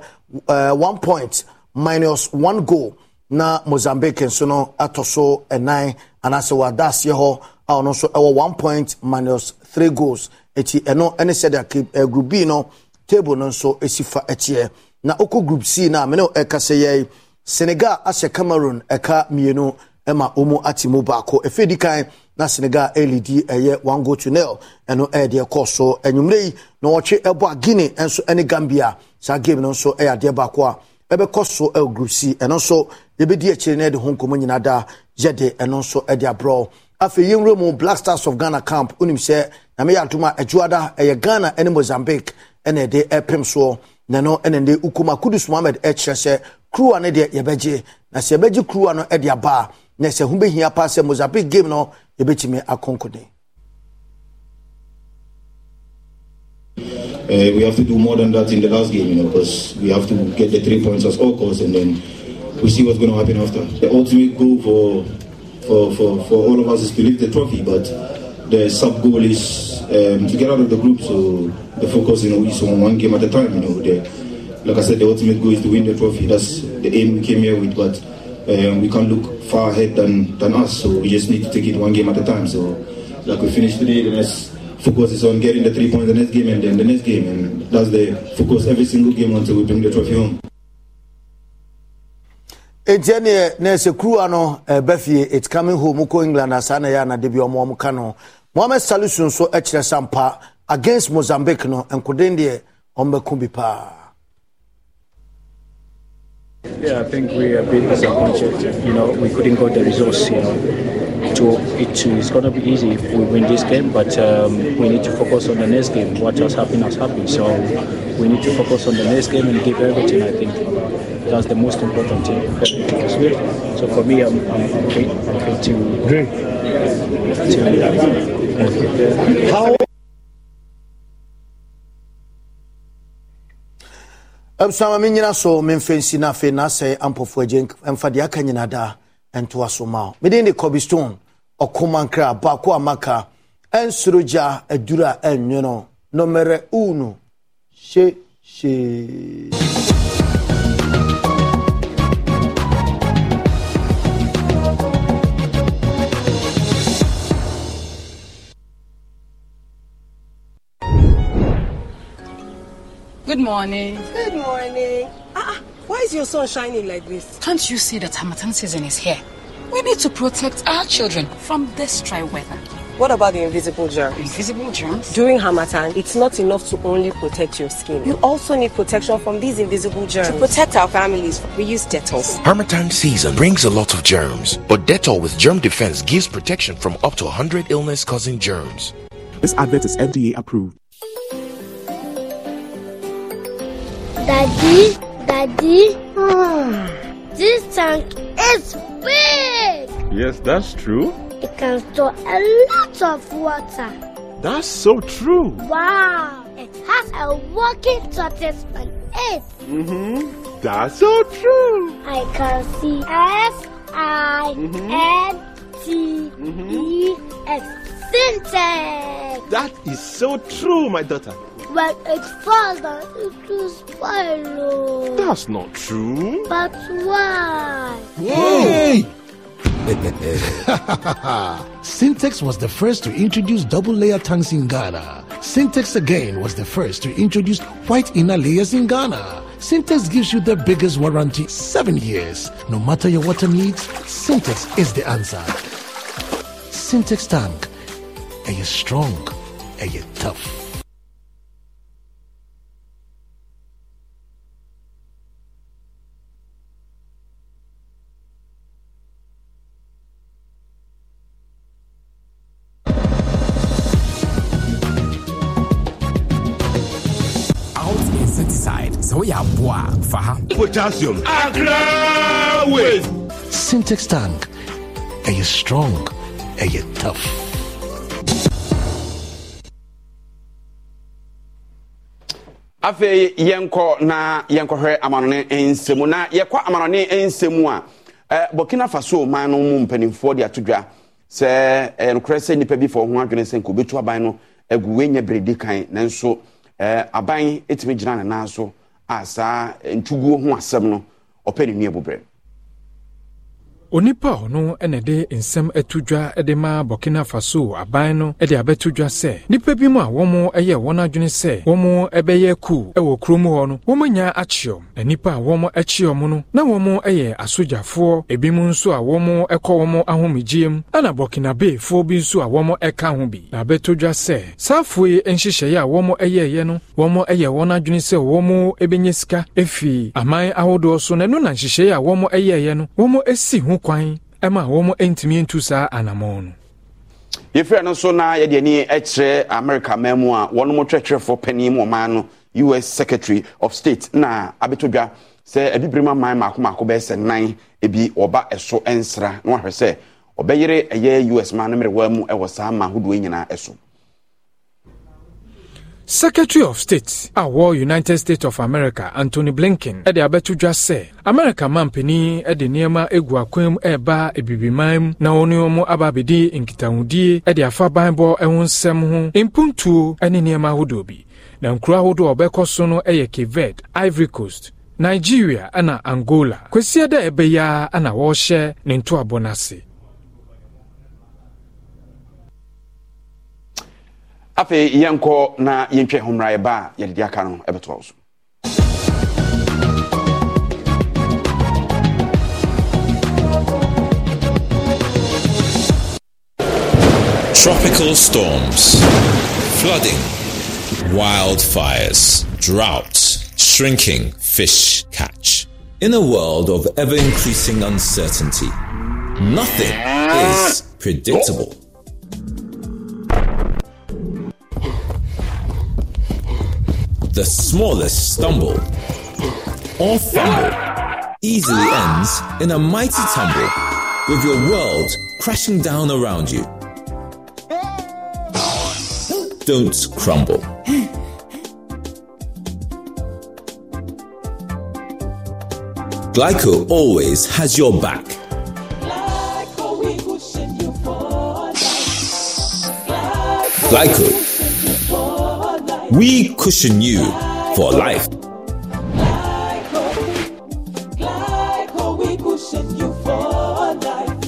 one point minus one goal na Mozambique so no atoso e nine and as we das ye ho ono so ewo one point minus three goals eti eno ene said that group B no table no so esifa etie na oko group C na me no e kaseye Senegal ase Cameroon eka mienu ema omo atimo baako efedi kan na Senegal L D eye one goal to nil eno e de koso enwumrei na oche ebo Guinea enso ene Gambia sa game no so e ade baako ebe koso el group C eno so ebe di eche ne de honkomo nyina da yede eno so e de abro afi yimre mu Black Stars of Ghana camp unim se na me yantuma ejuada eye Ghana ene Mozambique ene de epem so na no ene de ukuma Kudus Mohammed e chese crew ane de yebeje na se yebeje crew ano e de aba ne se humbe hia pass Mozambique game no ebetime akonkode. We have to do more than that in the last game, you know, because we have to get the three points at all costs, and then we see what's going to happen after. The ultimate goal for for for, for all of us is to lift the trophy, but the sub goal is um, to get out of the group. So the focus, you know, is on one game at a time. You know, the, like I said, the ultimate goal is to win the trophy. That's the aim we came here with, but. Um, we can't look far ahead than, than us, so we just need to take it one game at a time. So, like we finished today, the next focus is on getting the three points the next game and then the next game, and that's the focus every single game until we bring the trophy home. Ejene nese crew ano befie it's coming home uko England asana ya na debi omo omo kano. Mohamed Salisu so echira sampa against Mozambique no enkodende ombe kumbi pa. Yeah, I think we are being disappointed. You know, we couldn't got the results. You know, to, it, it's going to be easy if we win this game, but um, we need to focus on the next game. What has happened has happened, so we need to focus on the next game and give everything. I think that's the most important thing. So for me, I'm I'm okay, okay to drink. To, uh, How? Absama minyina so memfensi na fe na sey ampofo agyen emfa de aka nyina da ento asoma. Meden de Cobblestone okomankra Bawku amaka ensuroja adura enwe no numero uno she she Good morning. Good morning. Ah, why is your sun shining like this? Can't you see that Harmattan season is here? We need to protect our children from this dry weather. What about the invisible germs? Invisible germs? During Harmattan, it's not enough to only protect your skin. You also need protection from these invisible germs. To protect our families, we use Dettol. Harmattan season brings a lot of germs, but Dettol with Germ Defense gives protection from up to one hundred illness-causing germs. This advert is F D A approved. Daddy, Daddy, oh, this tank is big! Yes, that's true. It can store a lot of water. That's so true. Wow, it has a working tortoise on it. Mm-hmm. That's so true. I can see S I N T E X, Syntex. That is so true, my daughter. When it falls down, it will spoil. That's not true. But why? Yay! Syntex was the first to introduce double-layer tanks in Ghana. Syntex again was the first to introduce white inner layers in Ghana. Syntex gives you the biggest warranty, seven years. No matter your water needs, Syntex is the answer. Syntex tank. Are you strong? Are you tough? Potassium. Syntex tank. Are you strong? Are you tough? Afe yenko na yenko hwe amanone ensemu na yekwa amanone ensemu a Burkina Faso man no mu mpanimfo de atodwa se enkrese nipa bi fo ho adwene se nko betu aban no aguwe nya bredi kan nanso aban etime gina na nanso asa ntuguo ho asem no opani nwe bobre Onipa ono enede insem etudwa edema Burkina Faso aban no ede abetudwa se nipa bi mu a womo eye wona adwene se womo ebeye ku ewo kromu ho no womo nya achiom enipa a womo achiom no na womo eye asojafo ebimu nso a womo ekọ womo ahomegiem ana Burkina Bay fo bi nso a womo eka ho bi na abetudwa se safue enhihye ya womo eye ye no womo eye wona adwene se womo ebenyesika efi aman ahodo so na no na nhihye ya womo eye ye no womo esi hu kwan ema womo entimi entusa anamon yefre no so na ye de ni ekyre America memu a wono mo twetwefo panim o man no U S Secretary of State na abetodwa se ebibrema man makoma ko be se nan ebi oba eso ensra no hwe se obeyere eye U S man no merewa mu e wosa ma hodo nyina eso Secretary of State, our United States of America, Anthony Blinken, ede abetudwa se, America mampeni ede niema egu akwem eba ebibimaim na oniomo ababidi inkitahudie ede afaban bo ehonsem ho impuntu ene niema hodobi na nkura hodo obekoso no eye Kivet, Ivory Coast, Nigeria ana Angola. Kwesieda ebeya ana wohye ne nto abonase. Ape yanko na yentwe homra eba yedi aka no ebeto so tropical storms, flooding, wildfires, droughts, shrinking fish catch. In a world of ever increasing uncertainty, nothing is predictable. The smallest stumble or fumble easily ends in a mighty tumble, with your world crashing down around you. Don't crumble. Glyco always has your back. Glyco. We cushion you for life. Glyco, we cushion you for life.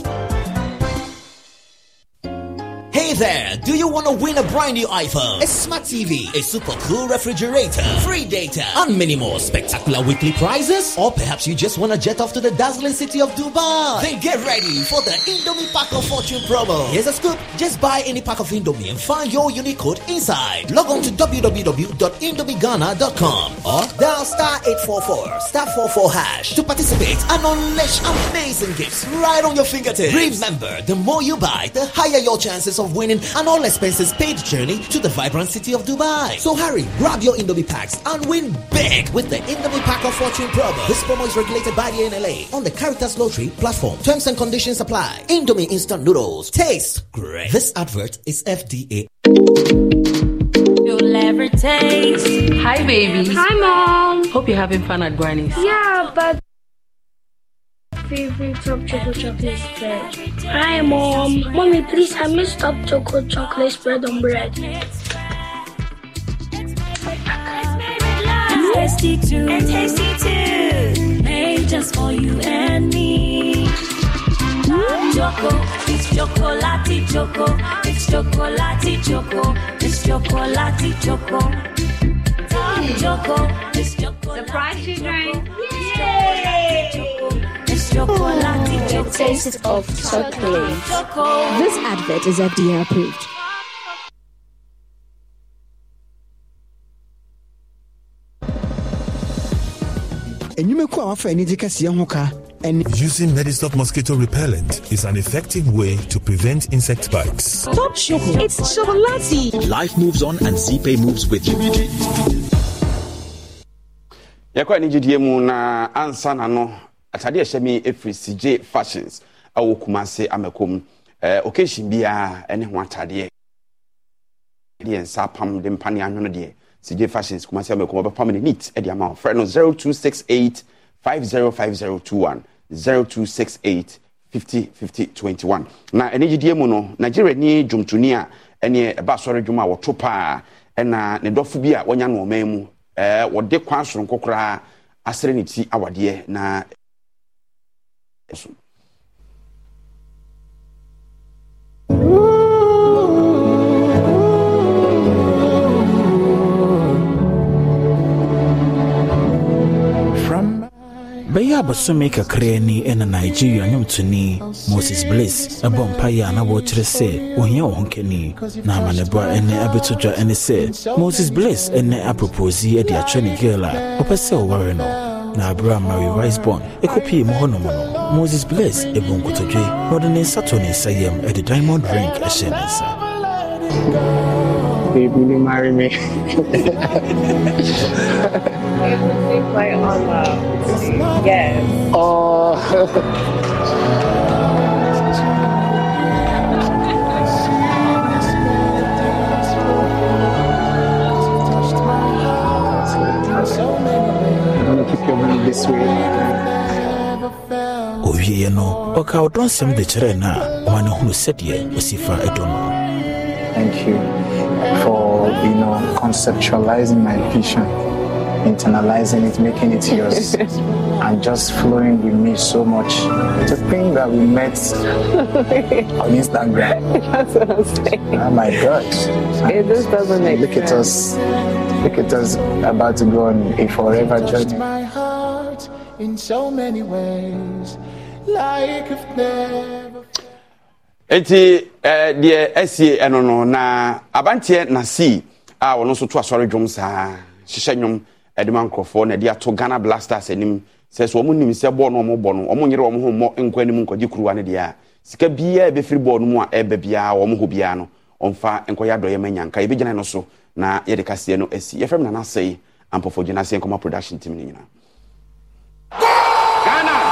Hey there, do you want to win a brand new iPhone, a smart T V, a super cool refrigerator, free data, and many more spectacular weekly prizes? Or perhaps you just want to jet off to the dazzling city of Dubai? Then get ready for the Indomie Pack of Fortune promo. Here's a scoop. Just buy any pack of Indomie and find your unique code inside. Log on to w w w dot indomie ghana dot com or dial star eight four four, star four four hash to participate and unleash amazing gifts right on your fingertips. Remember, the more you buy, the higher your chances of winning an all-expenses paid journey to the vibrant city of Dubai. So hurry, grab your Indomie packs and win big with the Indomie Pack of Fortune promo. This promo is regulated by the N L A on the Caritas Lottery platform. Terms and conditions apply. Indomie instant noodles taste great. This advert is F D A. You'll ever taste. Hi, babies. Hi, Mom. Hope you're having fun at Granny's. Yeah, but favorite top chocolate chocolate spread. Hi, Mom. Mommy, please, I miss top chocolate chocolate spread on bread. And tasty too. And tasty too. Made just for you and me. Choco, it's chocolati choco, it's chocolati choco, it's chocolati choco. It's choco, it's chocolati. Surprise children! Yay! It's chocolati choco. The taste of chocolate. Chocolate. This advert is F D A approved. Using Medistop mosquito repellent is an effective way to prevent insect bites. Stop chocolate. It's chocolatey. Life moves on and Z-Pay moves with you. Yakwa ni jidie mu na ansana no atade ehye mi efri C J Fashions. awo kumase amekom eh occasion bia ene ho atade de ensa pam de mpane anwono de C J Fashions kumase amekom obapam ne neat e de amount friend zero two six eight five zero five zero two one zero two six eight five zero five zero two one na energy die mu no Nigeria ni dwomtoni a ene eba sori dwom a woto pa ena ne dofo bi a wonya no man mu eh wode kwan soro nkokora asere ne ti awade na Basome kakra ni ena Nigeria nyomtuni Moses Bliss abompa ya na wo kire se ohia ohonkani na amanebwa ene abetodwa ene se Moses Bliss ene apropose edi atwene gela opese oware no na abra Mary Riceborn ekopi mo hono mo Moses Bliss ebunkotodwe odene satone sayem edi diamond ring ashenesa they will marry me. They play on love. Yes. Oh. I'm gonna keep your money this way. Oh, yeah, no. Okay, I'll draw some veteran now. One who said, yeah, Osifa Edono. Thank you for, you know, conceptualizing my vision. Internalizing it, making it yours, and just flowing with me so much. To think that we met on Instagram. That's what I'm saying. Oh my God. It just doesn't make look sense. At us. Look at us about to go on a forever journey. My heart in so many ways, like if never. Eti, the S C and on na abantie na si. Ah, we no so to asori drum sa. Shishenyum. Edman Crawford na dia to Ghana Black Stars enim se so omo nim se ball no omo ball no omo nyere omo ho mo enko enim nko di kruwa ne dia sika bia be free ball no mu a e be bia omo ho bia no omfa enko ya doye manyanka e be gina no so na ye de kase no asi ye fem na na sei ampofo gina sei enko production team ni nyina Ghana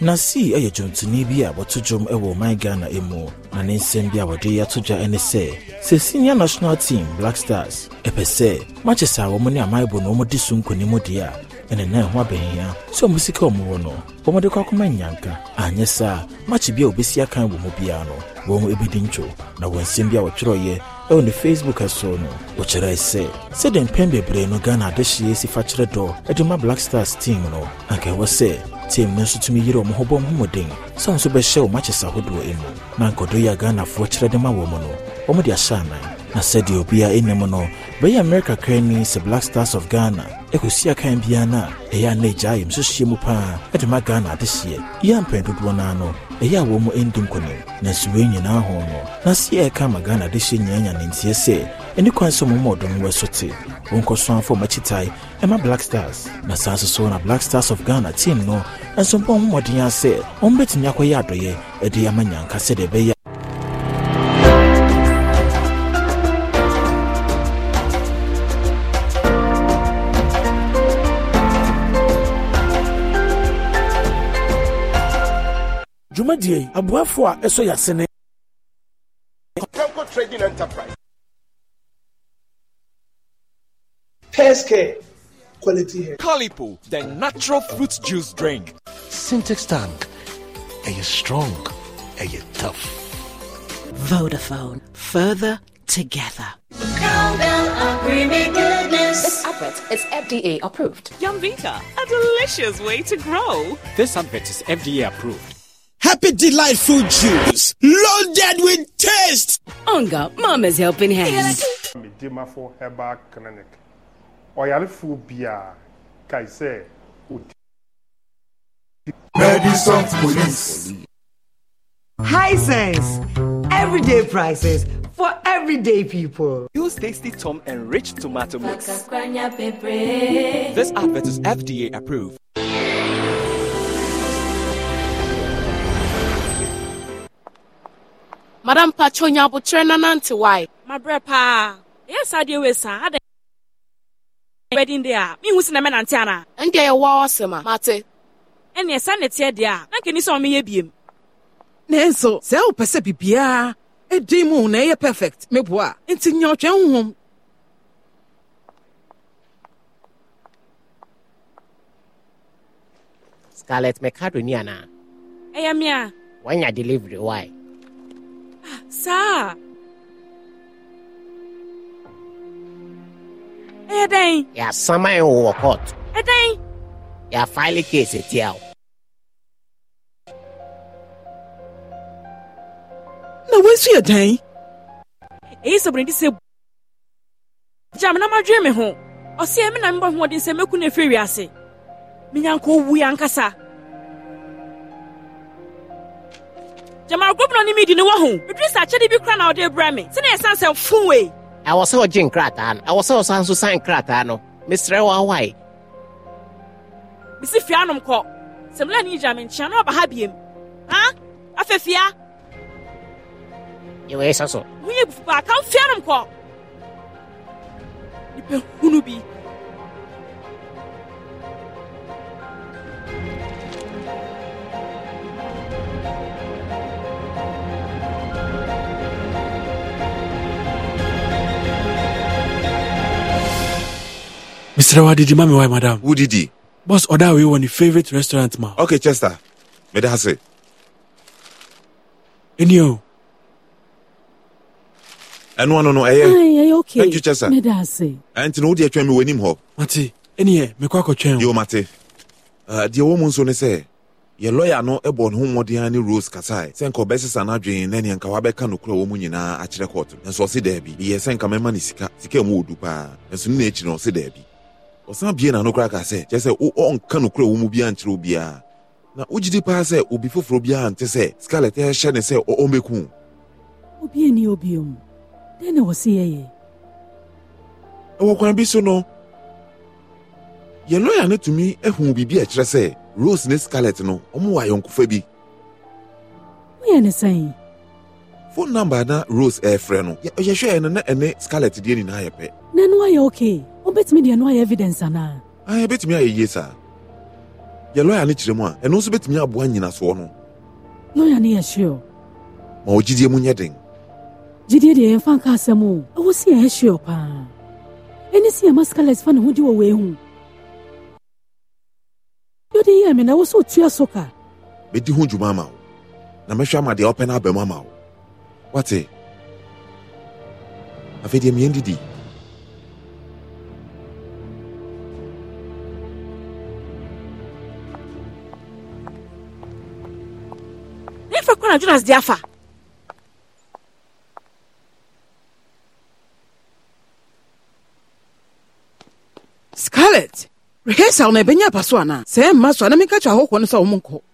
na si e jontini bia botodjom e wo my Ghana emu na nsem bia wodi atodja ene se se senior national team Black Stars e pese matches a wo ne amaibo no mo disu nkoni mo dia ene na ho abehia so musika omo no wo mo de kwakoma nyanka anyesa match bia obesi akan wo mo bia no wo mo ebedi ncho na wo nsem bia wo twroye e on the Facebook aso no wo kyerai se se den pembe bre no Ghana de hye si fa kyere do eduma Black Stars team no anka wo se team nso tumi yire omo hobo mumodin san so be show matches ahodo emu na nkodo ya Ghana fo kire de ma wo mu no omo dia shana na said obia enemu no be America crane se Black Stars of Ghana ekosia kan bia na e ya na jaim so hye mu pa edema Ghana de hye ya mpedodo na no e ya wo mu endum konim na suwe nyina ho no na sie ka ma Ghana de hye nyanya ne ntie se eni kwanso mu modo no wesote wonko so anfo machitai ema Black Stars na sanso so na Black Stars of Ghana team no enso pon mu modin ase ombeti nyakwa ya doye e de amanyanka se de be ya Jumadie abuafo a eso ya sene Temco Trading Enterprise Pesca quality hair. Calipo, the natural fruit juice drink. Syntex tank. Are you strong? Are you tough? Vodafone. Further together. Cowbell of creamy goodness. This advert is F D A approved. Yumvita, a delicious way to grow. This advert is F D A approved. Happy delightful juice. Loaded with taste. Onga, Mama's helping hands. Medema for Herbal Clinic. Oyalifu bia kaise uti Medicine Police. High sense, everyday prices for everyday people. Use tasty Tom and rich tomato mix. This advert is F D A approved. Madam Pachonya Butren and Auntie, why? My brother, yes, I do, sir. wedding there. Me who's in a man and Tiana. And they are awesome, Mate. And your son is here, dear. I can saw me a beam. Nenso, sell Pesapia. A demon, a perfect, me bois. It's in your home. Scarlet Macadoniana. I am ya. When you delivery, why? Sir. A day. Yeah, summer or hot. A day. Yeah, file case it yell. No, where's your day? It's a British. Jamma, my dream home. Or see, I'm a number of what is a milk in a fury. I say, Minanko, we ankasa. Jamma, go on immediately. No one who dressed actually be crowned out there, Brammy. Send a sense of full way. I was so Jim Cratan. I was so Sans Susan Cratano. Mister Wawai. Mister Fianum Cock. Some Lani Jamin Chano Bahabium. Huh? Afefia? You wait, so. We have back out Fianum Cock. You Hunubi. Mister Wadidi, Mammy, why, madam? Who did he? Boss, order we want your favorite restaurant, ma. Okay, Chester. May that say. Enyo. And one on air. Aye, okay. Thank you, Chester. May that say. And no, dear, try me when him hop. Mati, any, me quack or chain. Yo, Mati. Uh, dear woman, so they say. Your lawyer no a born home or the any rules Kasai. Send Corbesses and Adrian, Nanny and Kawabeka no crow woman in our actual court. And so see Debbie. He has sent Kaman Sika, Sika Mudupa, and soon nature no see Debbie. Or some bien and no crack, I say, just say, oh, canoe crow will be and true beer. Now, would you pass it or before Frobia and say, Scarlet, I shall say, oh, Ombeku? Obi and Obium. Then I was here. Oh, can be so no. Your lawyer not to me, eh, who be a tressay. Rose ne Scarlet no, omu wa yonku febi. We ane say. Phone number na Rose eh freno. Ya ya share ene ene Scarlet di ene na yepe. Na no ya okay. Bet me dey no evidence ana. Ah, bet me aye sir. Ya lawyer ne kiremu a, eno so bet me aboa nyina so no. Lawyer ne ya sure. Ma ogidie mu nyeden. Gidie de enfa ka asemo. Wo si ya sure pa. Ene si ya Scarlet fa ne hodi wo we hu. Yodi yemi na wo so tua soka. Medi ho dwuma ma wo. Na mehwa ma de open abem ma wo. Wate. Afedi mi ndidi. Ne fa kona Jonas de afa. Scarlet. Rehearsal na benya paswana. Sema so na mika cha hoko no sa omunko.